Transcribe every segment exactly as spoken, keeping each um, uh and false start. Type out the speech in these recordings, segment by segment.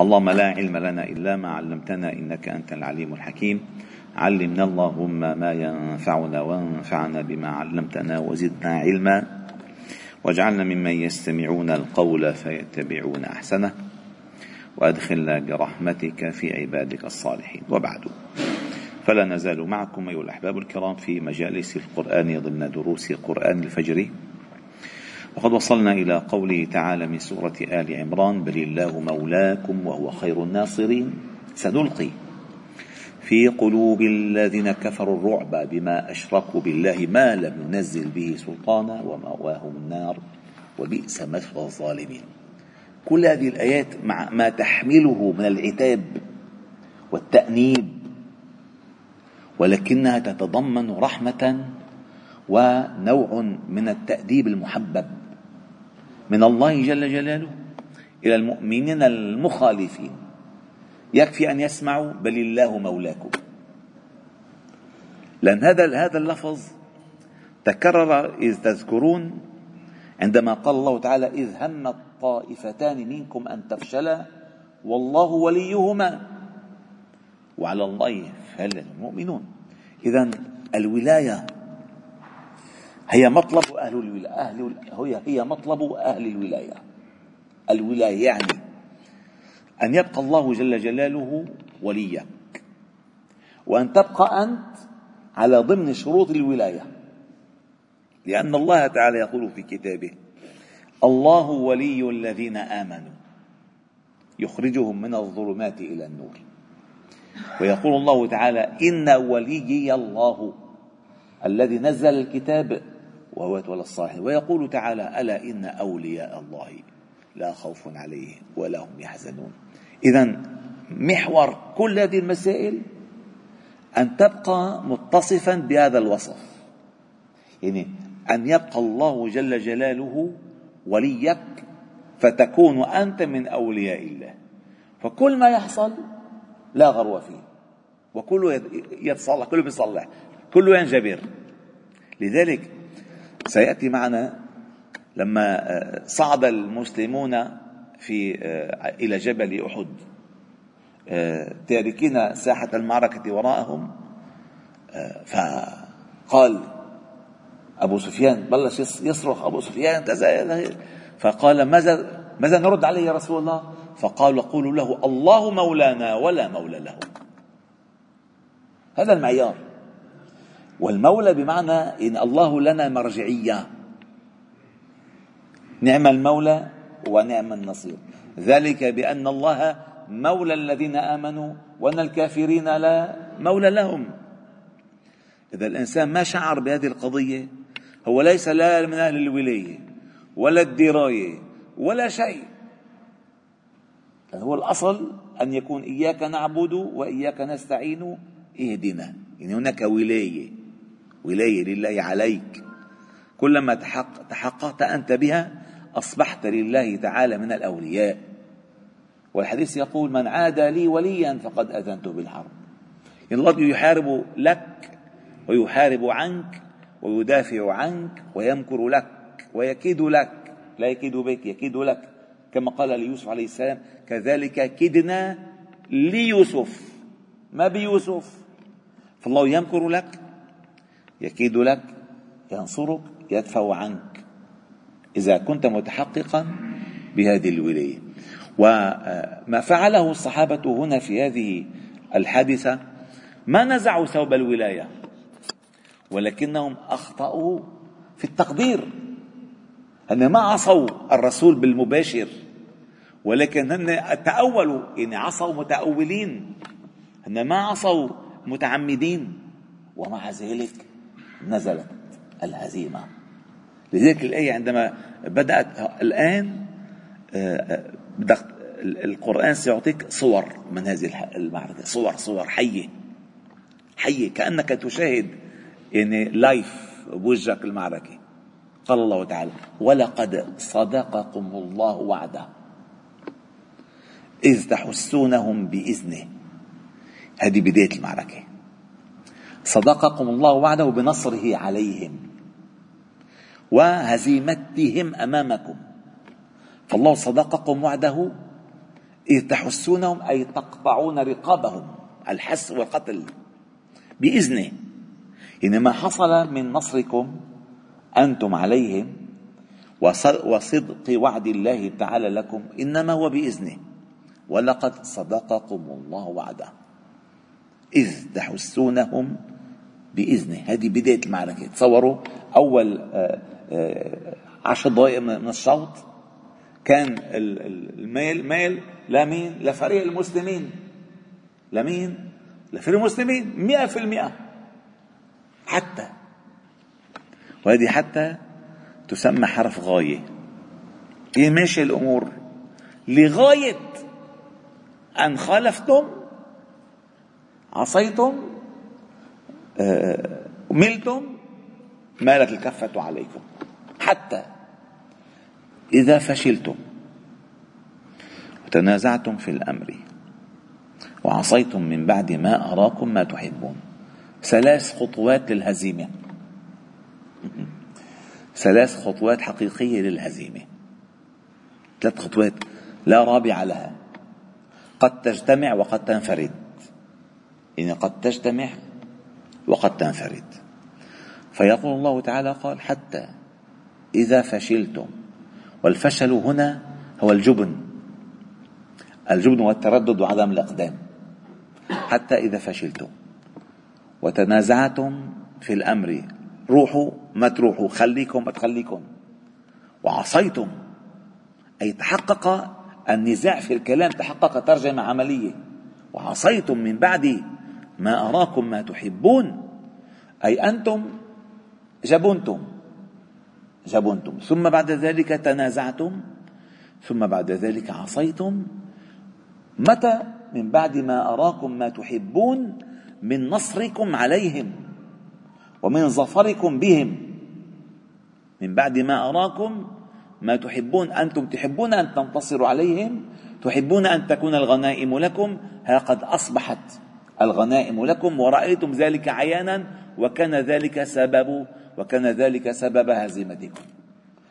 اللهم لا علم لنا إلا ما علمتنا إنك أنت العليم الحكيم. علمنا اللهم ما ينفعنا وانفعنا بما علمتنا وزدنا علما واجعلنا ممن يستمعون القول فيتبعون أحسنه وأدخلنا برحمتك في عبادك الصالحين. وبعد، فلا نزال معكم أيها الأحباب الكرام في مجالس القرآن ضمن دروس قرآن الفجر، وقد وصلنا إلى قوله تعالى من سورة آل عمران: بل الله مولاكم وهو خير الناصرين سنلقي في قلوب الذين كفروا الرعب بما أشركوا بالله ما لم ينزل به سلطانا ومأواهم النار وبئس مثوى الظالمين. كل هذه الآيات مع ما تحمله من العتاب والتأنيب، ولكنها تتضمن رحمة ونوع من التأديب المحبب من الله جل جلاله إلى المؤمنين المخالفين. يكفي أن يسمعوا بل الله مولاكم، لأن هذا هذا اللفظ تكرر إذ تذكرون عندما قال الله تعالى: إذ هم الطائفتان منكم أن تفشلا والله وليهما وعلى الله فليتوكل المؤمنون. إذن الولاية هي مطلب أهل الولاية، هي هي مطلب أهل الولاية. الولاية يعني أن يبقى الله جل جلاله وليك، وأن تبقى أنت على ضمن شروط الولاية، لأن الله تعالى يقول في كتابه: الله ولي الذين آمنوا يخرجهم من الظلمات إلى النور. ويقول الله تعالى: إن وليي الله الذي نزل الكتاب وهو يتولى الصالحين. ويقول تعالى: ألا إن أولياء الله لا خوف عليهم ولا هم يحزنون. إذن محور كل هذه المسائل أن تبقى متصفا بهذا الوصف، يعني أن يبقى الله جل جلاله وليك فتكون أنت من أولياء الله، فكل ما يحصل لا غرو فيه، وكله يتصلح، كله يصلح، كله ينجبر. لذلك سيأتي معنا لما صعد المسلمون في إلى جبل أحد تاركين ساحة المعركة وراءهم، فقال أبو سفيان، بلش يصرخ أبو سفيان كذا، فقال: ماذا ماذا نرد عليه يا رسول الله؟ فقالوا: قولوا له الله مولانا ولا مولى له. هذا المعيار، والمولى بمعنى إن الله لنا مرجعية، نعم المولى ونعم النصير، ذلك بأن الله مولى الذين آمنوا وأن الكافرين لا مولى لهم. إذا الإنسان ما شعر بهذه القضية هو ليس لا من أهل الولاية ولا الدراية ولا شيء. هو الأصل أن يكون إياك نعبد وإياك نستعين اهدنا، يعني هناك ولاية، ولاية لله عليك، كلما تحق تحققت أنت بها أصبحت لله تعالى من الأولياء. والحديث يقول: من عادى لي وليا فقد أذنته بالحرب. يعني الله يحارب لك ويحارب عنك ويدافع عنك ويمكر لك ويكيد لك، لا يكيد بك، يكيد لك، كما قال ليوسف عليه السلام: كذلك كدنا ليوسف، ما بيوسف. فالله يمكر لك، يكيد لك، ينصرك، يدفع عنك، إذا كنت متحققا بهذه الولاية. وما فعله الصحابة هنا في هذه الحادثة، ما نزعوا ثوب الولاية، ولكنهم أخطأوا في التقدير. أن ما عصوا الرسول بالمباشر، ولكن هن تأولوا، يعني عصوا متأولين، هن ما عصوا متعمدين، ومع ذلك نزلت الهزيمة. لذلك الآية عندما بدأت، الآن القرآن سيعطيك صور من هذه المعركة، صور صور حية حية، كأنك تشاهد يعني لايف بوجهك المعركة. قال الله تعالى: ولقد صدقكم الله وعده إذ تحسونهم بإذنه. هذه بداية المعركة، صدقكم الله وعده بنصره عليهم وهزيمتهم أمامكم. فالله صدقكم وعده إذ تحسونهم أي تقطعون رقابهم، الحس والقتل بإذنه. إن ما حصل من نصركم أنتم عليهم وصدق وعد الله تعالى لكم إنما هو بإذنه، ولقد صدقكم الله وعده إذ تحسونهم بإذنه. هذه بداية المعركة. تصوروا أول عشر دقائق من الشوط كان الميل ميل لمين؟ لفريق المسلمين. لمين؟ لفريق المسلمين مئة في المئة حتى، وهذه حتى تسمى حرف غاية. ماشي الأمور لغاية أن خالفتم، عصيتم، ملتم، مالت الكفة عليكم. حتى إذا فشلتم وتنازعتم في الأمر وعصيتم من بعد ما أراكم ما تحبون. ثلاث خطوات للهزيمة، ثلاث خطوات حقيقية للهزيمة، ثلاث خطوات لا رابع لها. قد تجتمع وقد تنفرد. إن قد تجتمع وقد تنفرد. فيقول الله تعالى قال حتى إذا فشلتم، والفشل هنا هو الجبن، الجبن والتردد وعدم الأقدام. حتى إذا فشلتم وتنازعتم في الأمر، روحوا ما تروحوا، خليكم ما تخليكم، وعصيتم أي تحقق النزاع في الكلام، تحقق ترجمة عملية. وعصيتم من بعد ما أراكم ما تحبون أي أنتم جبنتم جبنتم ثم بعد ذلك تنازعتم، ثم بعد ذلك عصيتم. متى؟ من بعد ما أراكم ما تحبون، من نصركم عليهم ومن ظفركم بهم. من بعد ما أراكم ما تحبون، أنتم تحبون أن تنتصروا عليهم، تحبون أن تكون الغنائم لكم، ها قد أصبحت الغنائم لكم ورأيتم ذلك عيانا، وكان ذلك سبب وكان ذلك سبب هزيمتكم.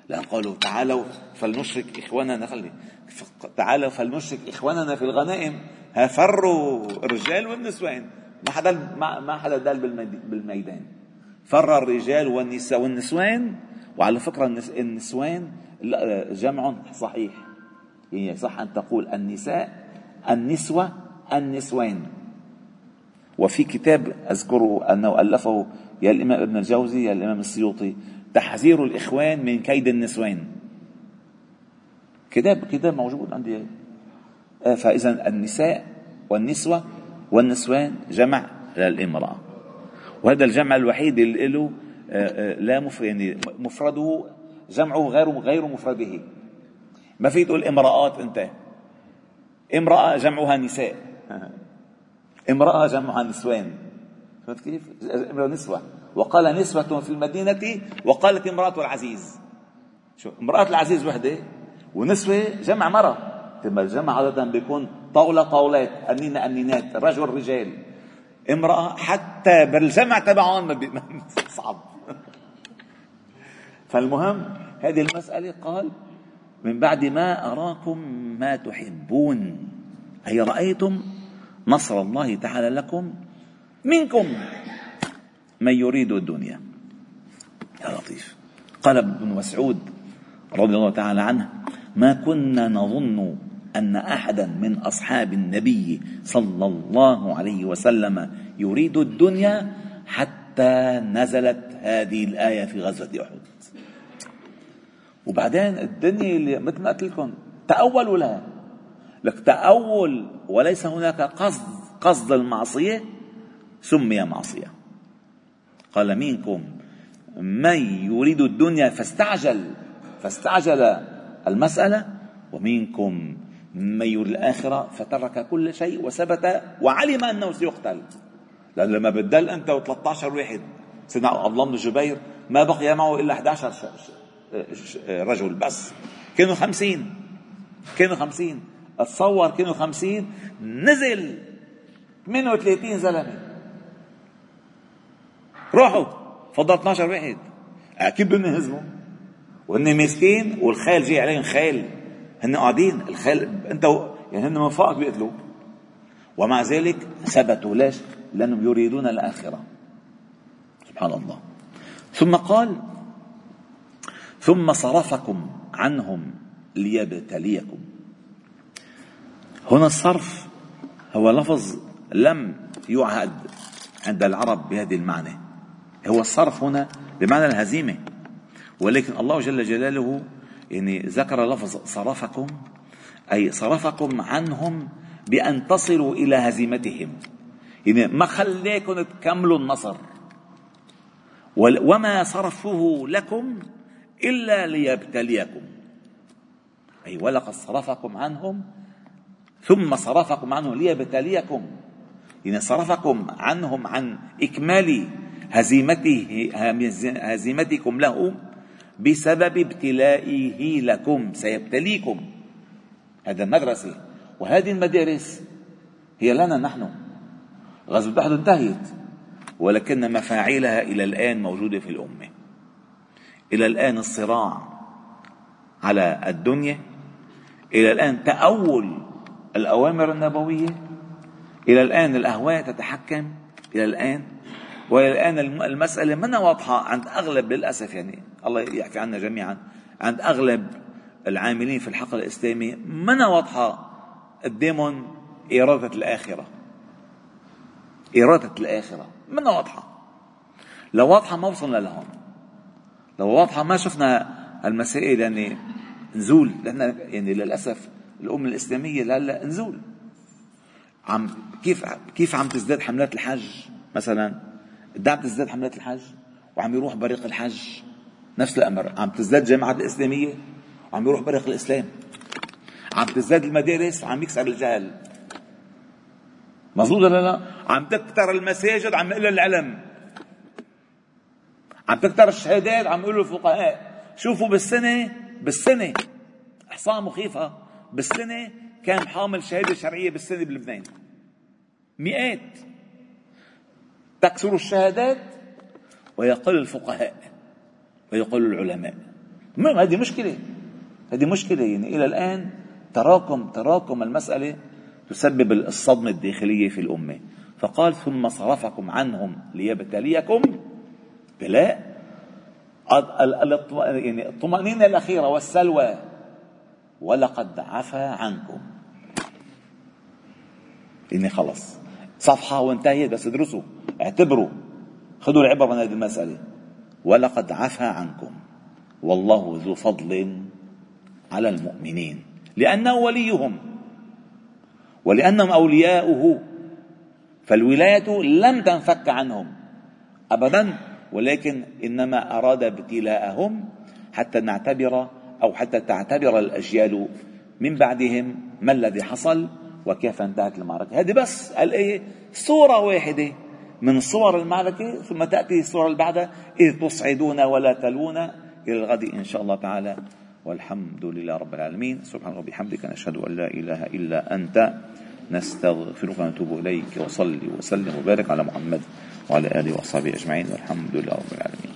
لأن قالوا تعالوا فلنشرك إخواننا خلي تعالوا فلنشرك إخواننا في الغنائم، ها فروا الرجال والنسوان. ما حدا ما حدا دال بالميدان، فر الرجال والنساء والنسوان. وعلى فكرة النسوان جمع صحيح، يعني صح أن تقول النساء، النسوة، النسوان. وفي كتاب أذكره أنه ألفه يا الإمام ابن الجوزي يا الإمام السيوطي، تحذير الإخوان من كيد النسوان، كتاب كتاب موجود عندي. فإذا النساء والنسوة والنسوان جمع للإمرأة، وهذا الجمع الوحيد اللي له لا مفرد، يعني مفرده جمعه غير غير مفرده. ما في تقول امرأات، انت امرأة جمعها نساء، امرأة جمعها نسوان، فهمت كيف؟ امرأة نسوة، وقال نسوة في المدينة، وقالت امرأة العزيز. شو امرأة العزيز وحدة، ونسوة جمع مرة. تم الجمع عادة بيكون طاولة طاولات، أنينة أنينات، رجل رجال، امرأة. حتى بالجمع تبعهم صعب. فالمهم هذه المسألة قال من بعد ما أراكم ما تحبون، أي رأيتم نصر الله تعالى لكم، منكم من يريد الدنيا. يا لطيف. قال ابن مسعود رضي الله تعالى عنه ما كنا نظن أن أحدا من أصحاب النبي صلى الله عليه وسلم يريد الدنيا حتى نزلت هذه الآية في غزوة أحد. وبعدين الدنيا اللي مثل ما قلت لكم تأولوا لها، لك تأول وليس هناك قصد، قصد المعصية سمي معصية. قال منكم من يريد الدنيا فاستعجل فاستعجل المسألة، ومنكم من يريد الآخرة فترك كل شيء وثبت وعلم أنه سيقتل. لأن لما بدل أنت وثلاثة عشر واحد، سيدنا عبد الله بن جبير ما بقي معه إلا أحد عشر رجل بس، كانوا خمسين كانوا خمسين اتصور كانوا خمسين، نزل ثمانية وثلاثين زلمة، روحوا فضل اثنا عشر واحد. أكيد بدهم يهزموا، وهن ماسكين والخيل جاي عليهم خيل، هن قاعدين الخيل. أنت يعني هن من فوقك بيقتلوك، ومع ذلك ثبتوا. ليش؟ لأنهم يريدون الآخرة. سبحان الله. ثم قال: ثم صرفكم عنهم ليبتليكم. هنا الصرف هو لفظ لم يعهد عند العرب بهذه المعنى، هو الصرف هنا بمعنى الهزيمة، ولكن الله جل جلاله يعني ذكر لفظ صرفكم، أي صرفكم عنهم بأن تصلوا إلى هزيمتهم، يعني ما خليكم تكملوا النصر. وما صرفوه لكم إلا ليبتليكم، أي ولقد صرفكم عنهم ثم صرفكم عنهم ليبتليكم، يعني صرفكم عنهم عن إكمال هزيمته هزيمتكم له بسبب ابتلائه لكم، سيبتليكم. هذا المدرسة، وهذه المدارس هي لنا نحن. غزوة بدر انتهت، ولكن مفاعلها إلى الآن موجودة في الأمة. إلى الآن الصراع على الدنيا، إلى الآن تأول الأوامر النبوية، إلى الآن الأهواء تتحكم، إلى الآن وإلى الآن المسألة منا واضحة عند أغلب، للأسف يعني الله يحكي عنا جميعا، عند أغلب العاملين في الحقل الإسلامي منا واضحة قدامهم إرادة الآخرة. إرادة الآخرة منا واضحة. لو واضحة ما وصلنا لهم، لو واضحة ما شفنا المسائل يعني نزول. لأن يعني للأسف الأمة الإسلامية لهلا نزول. عم كيف كيف عم تزداد حملات الحج مثلا، عم تزداد حملات الحج وعم يروح بريق الحج، نفس الأمر عم تزداد جماعات الإسلامية وعم يروح بريق الإسلام، عم تزداد المدارس وعم يكسر الجهل. مظلوم ولا لا؟ عم تكتر المساجد عم يقلل العلم، عم تكتر الشهادات عم يقولوا الفقهاء. شوفوا بالسنة بالسنة إحصاء مخيفة، بالسنة كان حامل شهادة شرعية بالسنة بلبنان مئات. تكسر الشهادات ويقل الفقهاء ويقل العلماء. المهم هذه مشكلة، هذه مشكلة. يعني إلى الآن تراكم تراكم المسألة تسبب الصدمة الداخلية في الأمة. فقال: ثم صرفكم عنهم ليبتليكم. بلاء، يعني الطمأنينة الأخيرة والسلوى. ولقد عفا عنكم، إني خلص صفحة وانتهيت، بس ادرسوا، اعتبروا، خذوا العبر من هذه المسألة. ولقد عفا عنكم والله ذو فضل على المؤمنين لأنه وليهم ولأنهم أولياؤه، فالولاية لم تنفك عنهم أبدا، ولكن إنما أراد ابتلاءهم حتى نعتبر أو حتى تعتبر الأجيال من بعدهم ما الذي حصل وكيف انتهت المعركة. هذه بس الآية صورة واحدة من صور المعركة، ثم تأتي الصورة اللي بعدها: إذ تصعدون ولا تلون، إلى الغد إن شاء الله تعالى. والحمد لله رب العالمين. سبحان ربي حمدك، نشهد أن لا إله إلا أنت، نستغفرك ونتوب إليك. وصلي وسلم وبارك على محمد وعلى آله وأصحابه أجمعين، والحمد لله رب العالمين.